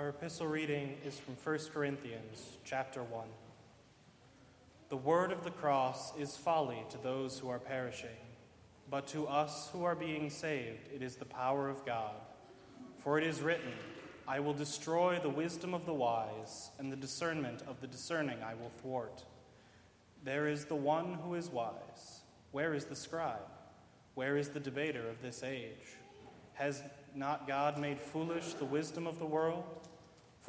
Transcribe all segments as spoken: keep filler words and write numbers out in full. Our epistle reading is from First Corinthians chapter one. The word of the cross is folly to those who are perishing, but to us who are being saved it is the power of God. For it is written, I will destroy the wisdom of the wise, and the discernment of the discerning I will thwart. There is the one who is wise. Where is the scribe? Where is the debater of this age? Has not God made foolish the wisdom of the world?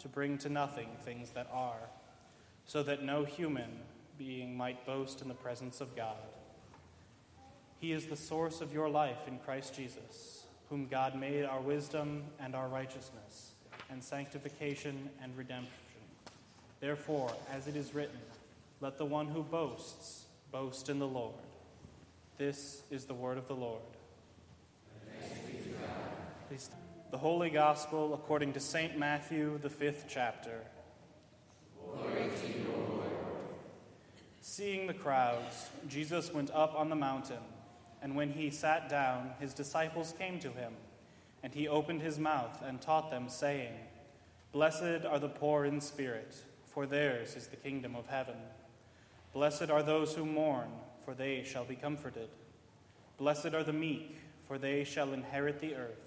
to bring to nothing things that are, so that no human being might boast in the presence of God. He is the source of your life in Christ Jesus, whom God made our wisdom and our righteousness, and sanctification and redemption. Therefore, as it is written, let the one who boasts, boast in the Lord. This is the word of the Lord. Thanks be to God. Please stand. The Holy Gospel according to Saint Matthew, the fifth chapter. Glory to you, O Lord. Seeing the crowds, Jesus went up on the mountain, and when he sat down, his disciples came to him, and he opened his mouth and taught them, saying, Blessed are the poor in spirit, for theirs is the kingdom of heaven. Blessed are those who mourn, for they shall be comforted. Blessed are the meek, for they shall inherit the earth.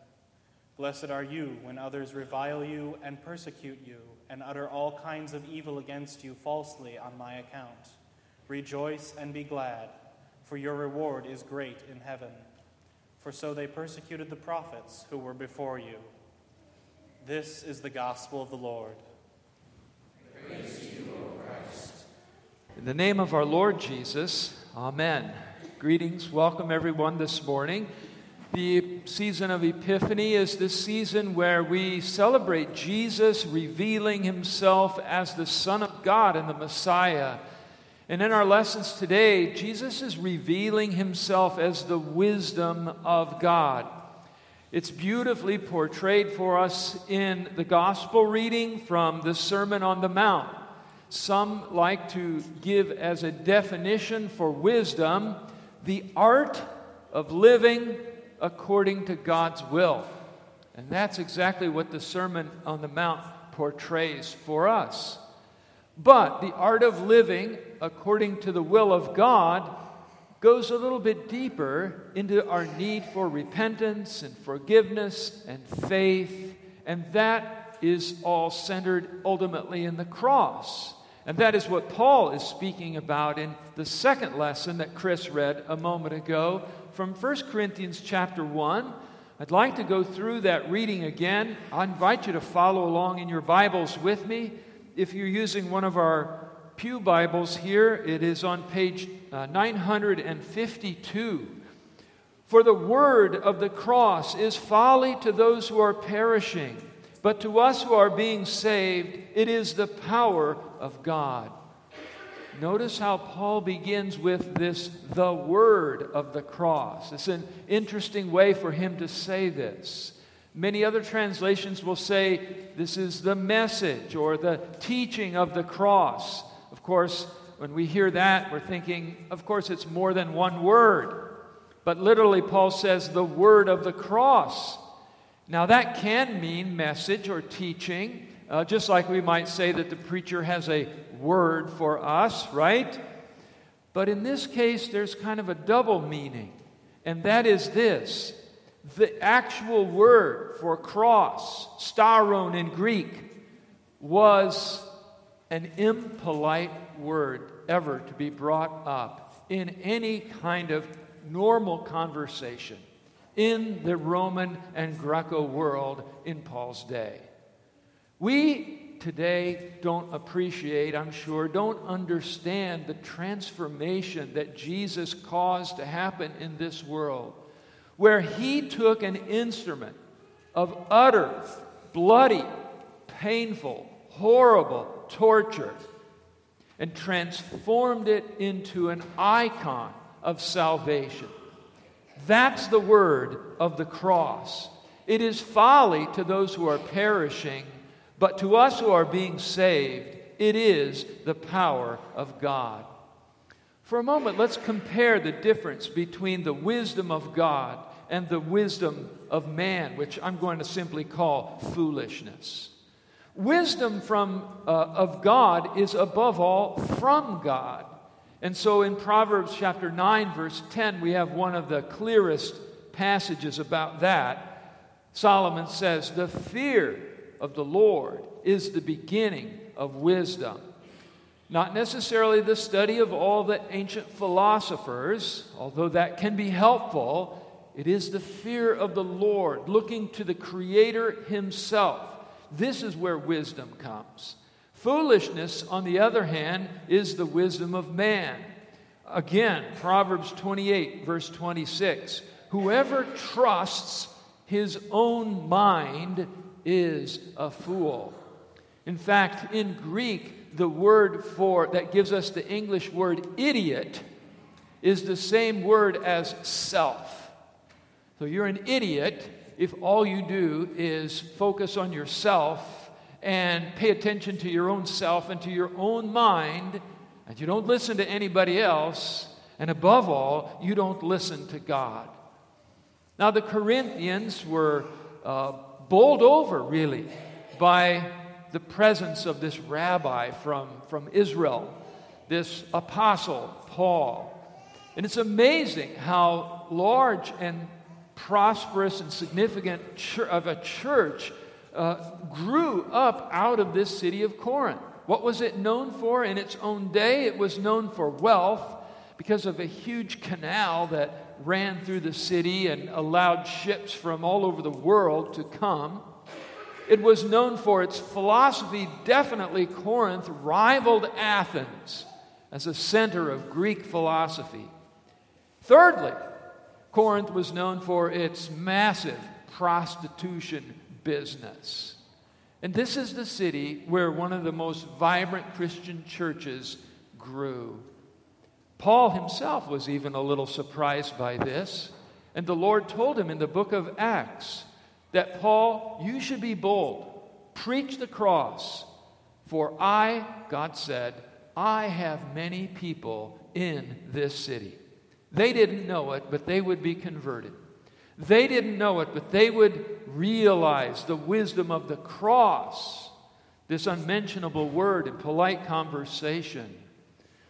Blessed are you when others revile you and persecute you and utter all kinds of evil against you falsely on my account. Rejoice and be glad, for your reward is great in heaven. For so they persecuted the prophets who were before you. This is the gospel of the Lord. Praise to you, O Christ. In the name of our Lord Jesus, amen. Greetings. Welcome everyone this morning. The season of Epiphany is the season where we celebrate Jesus revealing himself as the Son of God and the Messiah. And in our lessons today, Jesus is revealing himself as the wisdom of God. It's beautifully portrayed for us in the gospel reading from the Sermon on the Mount. Some like to give as a definition for wisdom the art of living according to God's will. And that's exactly what the Sermon on the Mount portrays for us. But the art of living according to the will of God goes a little bit deeper into our need for repentance and forgiveness and faith. And that is all centered ultimately in the cross. And that is what Paul is speaking about in the second lesson that Chris read a moment ago from First Corinthians chapter one. I'd like to go through that reading again. I invite you to follow along in your Bibles with me. If you're using one of our Pew Bibles here, it is on page nine fifty-two. For the word of the cross is folly to those who are perishing, but to us who are being saved, it is the power of God. Notice how Paul begins with this, the word of the cross. It's an interesting way for him to say this. Many other translations will say this is the message or the teaching of the cross. Of course, when we hear that, we're thinking, of course, it's more than one word. But literally, Paul says, the word of the cross. Now, that can mean message or teaching, uh, just like we might say that the preacher has a word for us, right? But in this case, there's kind of a double meaning, and that is this. The actual word for cross, staron in Greek, was an impolite word ever to be brought up in any kind of normal conversation in the Roman and Greco world in Paul's day. We today don't appreciate, I'm sure, don't understand the transformation that Jesus caused to happen in this world, where he took an instrument of utter, bloody, painful, horrible torture and transformed it into an icon of salvation. That's the word of the cross. It is folly to those who are perishing, but to us who are being saved, it is the power of God. For a moment, let's compare the difference between the wisdom of God and the wisdom of man, which I'm going to simply call foolishness. Wisdom from uh, of God is above all from God. And so in Proverbs chapter nine, verse ten, we have one of the clearest passages about that. Solomon says, "The fear of the Lord is the beginning of wisdom." Not necessarily the study of all the ancient philosophers, although that can be helpful. It is the fear of the Lord, looking to the Creator Himself. This is where wisdom comes. Foolishness, on the other hand, is the wisdom of man. Again, Proverbs twenty-eight, verse twenty-six, "Whoever trusts his own mind is a fool." In fact, in Greek, the word for, that gives us the English word idiot, is the same word as self. So you're an idiot if all you do is focus on yourself and pay attention to your own self and to your own mind, and you don't listen to anybody else, and above all, you don't listen to God. Now, the Corinthians were uh, bowled over, really, by the presence of this rabbi from, from Israel, this apostle Paul. And it's amazing how large and prosperous and significant ch- of a church uh, grew up out of this city of Corinth. What was it known for in its own day? It was known for wealth because of a huge canal that ran through the city and allowed ships from all over the world to come. It was known for its philosophy. Definitely, Corinth rivaled Athens as a center of Greek philosophy. Thirdly, Corinth was known for its massive prostitution business. And this is the city where one of the most vibrant Christian churches grew. Paul himself was even a little surprised by this, and the Lord told him in the book of Acts, that Paul, you should be bold. Preach the cross. For I, God said, I have many people in this city. They didn't know it, but they would be converted. They didn't know it, but they would realize the wisdom of the cross, this unmentionable word in polite conversation,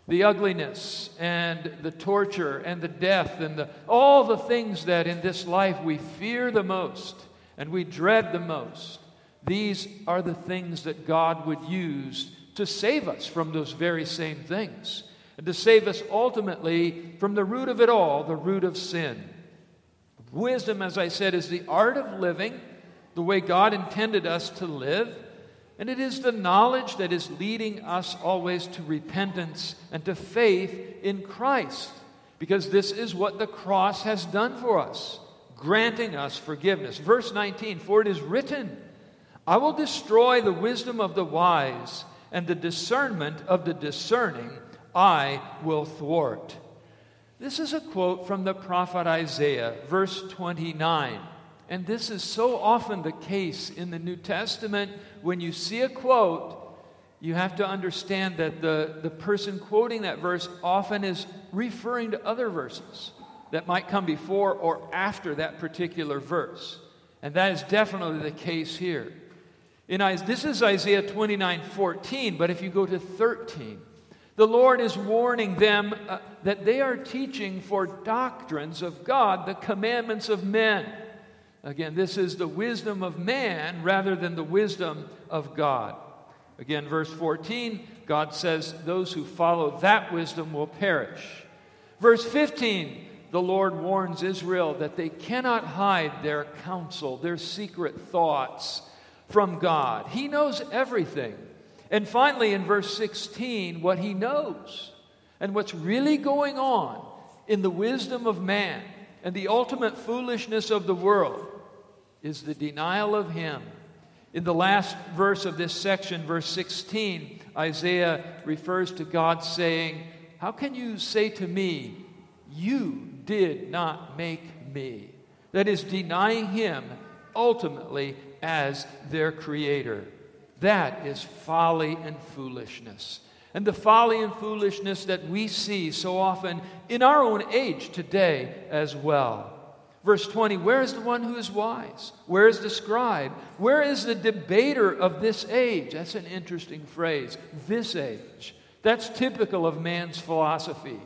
the ugliness and the torture and the death and the, all the things that in this life we fear the most. And we dread the most. These are the things that God would use to save us from those very same things, and to save us ultimately from the root of it all, the root of sin. Wisdom, as I said, is the art of living the way God intended us to live, and it is the knowledge that is leading us always to repentance and to faith in Christ, because this is what the cross has done for us. Granting us forgiveness. Verse nineteen, for it is written, I will destroy the wisdom of the wise, and the discernment of the discerning I will thwart. This is a quote from the prophet Isaiah, verse twenty-nine. And this is so often the case in the New Testament. When you see a quote, you have to understand that the, the person quoting that verse often is referring to other verses. that might come before or after that particular verse. And that is definitely the case here. In this is Isaiah twenty-nine fourteen, but if you go to thirteen, the Lord is warning them uh, that they are teaching for doctrines of God the commandments of men. Again, this is the wisdom of man rather than the wisdom of God. Again, verse fourteen, God says, those who follow that wisdom will perish. Verse fifteen, the Lord warns Israel that they cannot hide their counsel, their secret thoughts from God. He knows everything. And finally, in verse sixteen, what he knows and what's really going on in the wisdom of man and the ultimate foolishness of the world is the denial of him. In the last verse of this section, verse sixteen, Isaiah refers to God saying, "How can you say to me, you did not make me?" That is denying him ultimately as their creator. That is folly and foolishness. And the folly and foolishness that we see so often in our own age today as well. Verse twenty, where is the one who is wise? Where is the scribe? Where is the debater of this age? That's an interesting phrase, this age. That's typical of man's philosophy.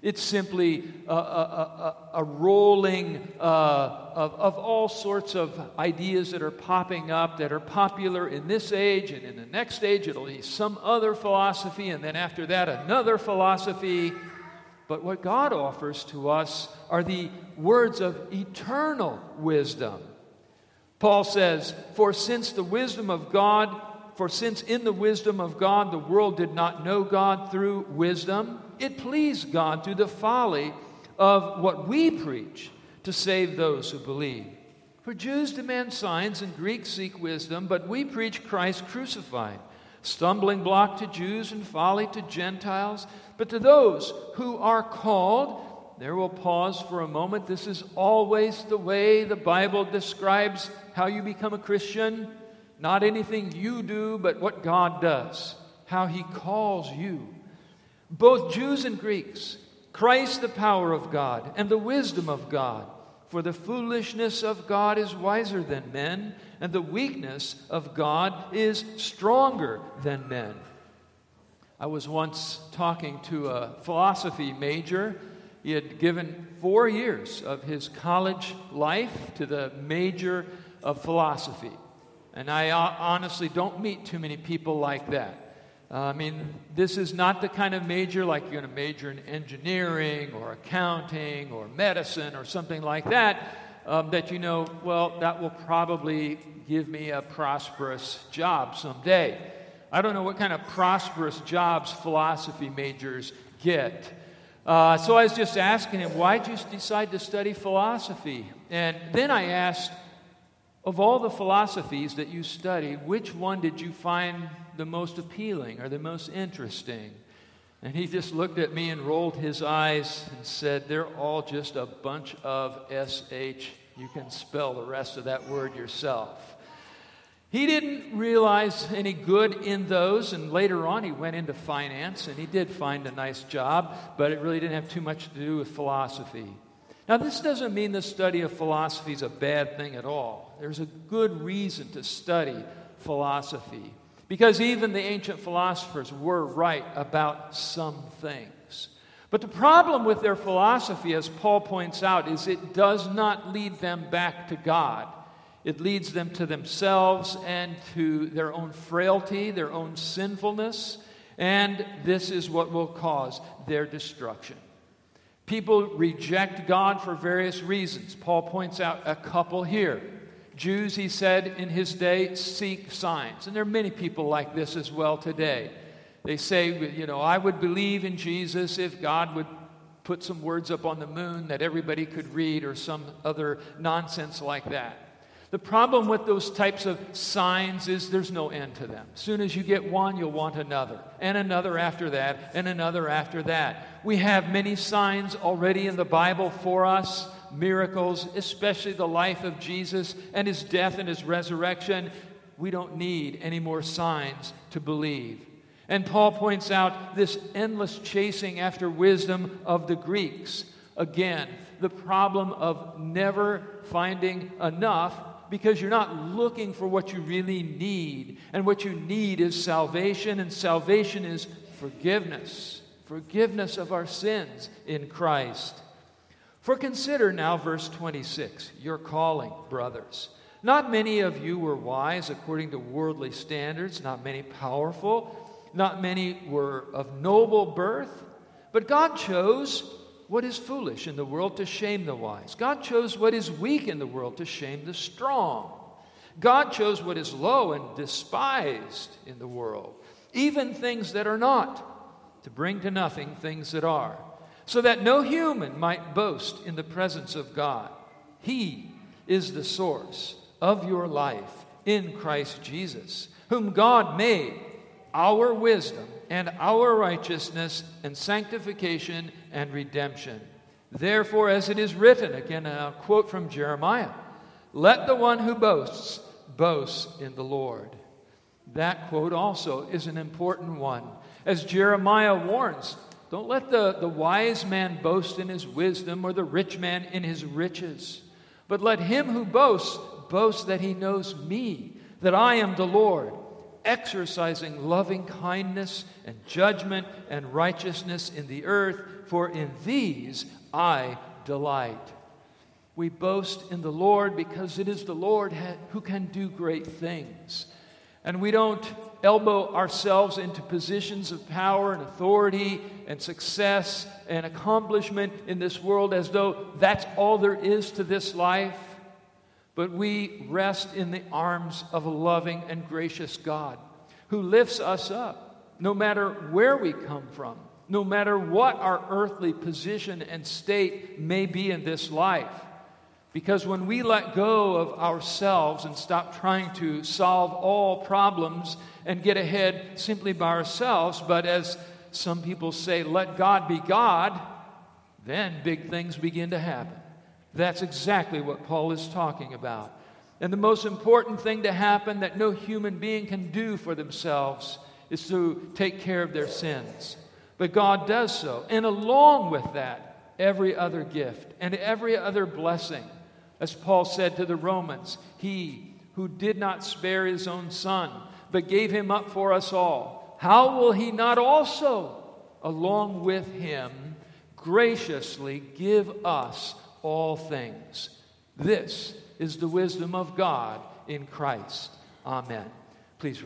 It's simply a, a, a, a rolling uh, of, of all sorts of ideas that are popping up that are popular in this age, and in the next age it'll be some other philosophy, and then after that another philosophy. But what God offers to us are the words of eternal wisdom. Paul says, "For since the wisdom of God, for since in the wisdom of God the world did not know God through wisdom, it pleased God through the folly of what we preach to save those who believe. For Jews demand signs and Greeks seek wisdom, but we preach Christ crucified, stumbling block to Jews and folly to Gentiles. But to those who are called," there we'll pause for a moment. This is always the way the Bible describes how you become a Christian. Not anything you do, but what God does, how he calls you. "Both Jews and Greeks, Christ the power of God and the wisdom of God. For the foolishness of God is wiser than men, and the weakness of God is stronger than men." I was once talking to a philosophy major. He had given four years of his college life to the major of philosophy. And I honestly don't meet too many people like that. I mean, this is not the kind of major like you're going to major in engineering or accounting or medicine or something like that, um, that you know, well, that will probably give me a prosperous job someday. I don't know what kind of prosperous jobs philosophy majors get. Uh, so I was just asking him, why did you decide to study philosophy? And then I asked, of all the philosophies that you study, which one did you find the most appealing or the most interesting? And he just looked at me and rolled his eyes and said, "They're all just a bunch of S H. You can spell the rest of that word yourself." He didn't realize any good in those, and later on he went into finance, and he did find a nice job, but it really didn't have too much to do with philosophy. Now, this doesn't mean the study of philosophy is a bad thing at all. There's a good reason to study philosophy, because even the ancient philosophers were right about some things. But the problem with their philosophy, as Paul points out, is it does not lead them back to God. It leads them to themselves and to their own frailty, their own sinfulness, and this is what will cause their destruction. People reject God for various reasons. Paul points out a couple here. Jews, he said, in his day, seek signs. And there are many people like this as well today. They say, you know, I would believe in Jesus if God would put some words up on the moon that everybody could read or some other nonsense like that. The problem with those types of signs is there's no end to them. As soon as you get one, you'll want another, and another after that, and another after that. We have many signs already in the Bible for us. Miracles, especially the life of Jesus and his death and his resurrection. We don't need any more signs to believe. And Paul points out this endless chasing after wisdom of the Greeks. again. The problem of never finding enough because you're not looking for what you really need. And what you need is salvation, and salvation is forgiveness. Forgiveness of our sins in Christ. For consider now verse twenty-six, your calling, brothers. Not many of you were wise according to worldly standards, not many powerful, not many were of noble birth, but God chose what is foolish in the world to shame the wise. God chose what is weak in the world to shame the strong. God chose what is low and despised in the world, even things that are not, to bring to nothing things that are, so that no human might boast in the presence of God. He is the source of your life in Christ Jesus, whom God made our wisdom and our righteousness and sanctification and redemption. Therefore, as it is written, again, and I'll quote from Jeremiah, let the one who boasts, boast in the Lord. That quote also is an important one. As Jeremiah warns, don't let the, the wise man boast in his wisdom or the rich man in his riches. But let him who boasts, boast that he knows me, that I am the Lord, exercising loving kindness and judgment and righteousness in the earth, for in these I delight. We boast in the Lord because it is the Lord who can do great things. And we don't elbow ourselves into positions of power and authority and success and accomplishment in this world as though that's all there is to this life. But we rest in the arms of a loving and gracious God who lifts us up no matter where we come from, no matter what our earthly position and state may be in this life. Because when we let go of ourselves and stop trying to solve all problems and get ahead simply by ourselves, but as some people say, let God be God, then big things begin to happen. That's exactly what Paul is talking about. And the most important thing to happen that no human being can do for themselves is to take care of their sins. But God does so. And along with that, every other gift and every other blessing. As Paul said to the Romans, he who did not spare his own son, but gave him up for us all, how will he not also, along with him, graciously give us all things? This is the wisdom of God in Christ. Amen. Please rise.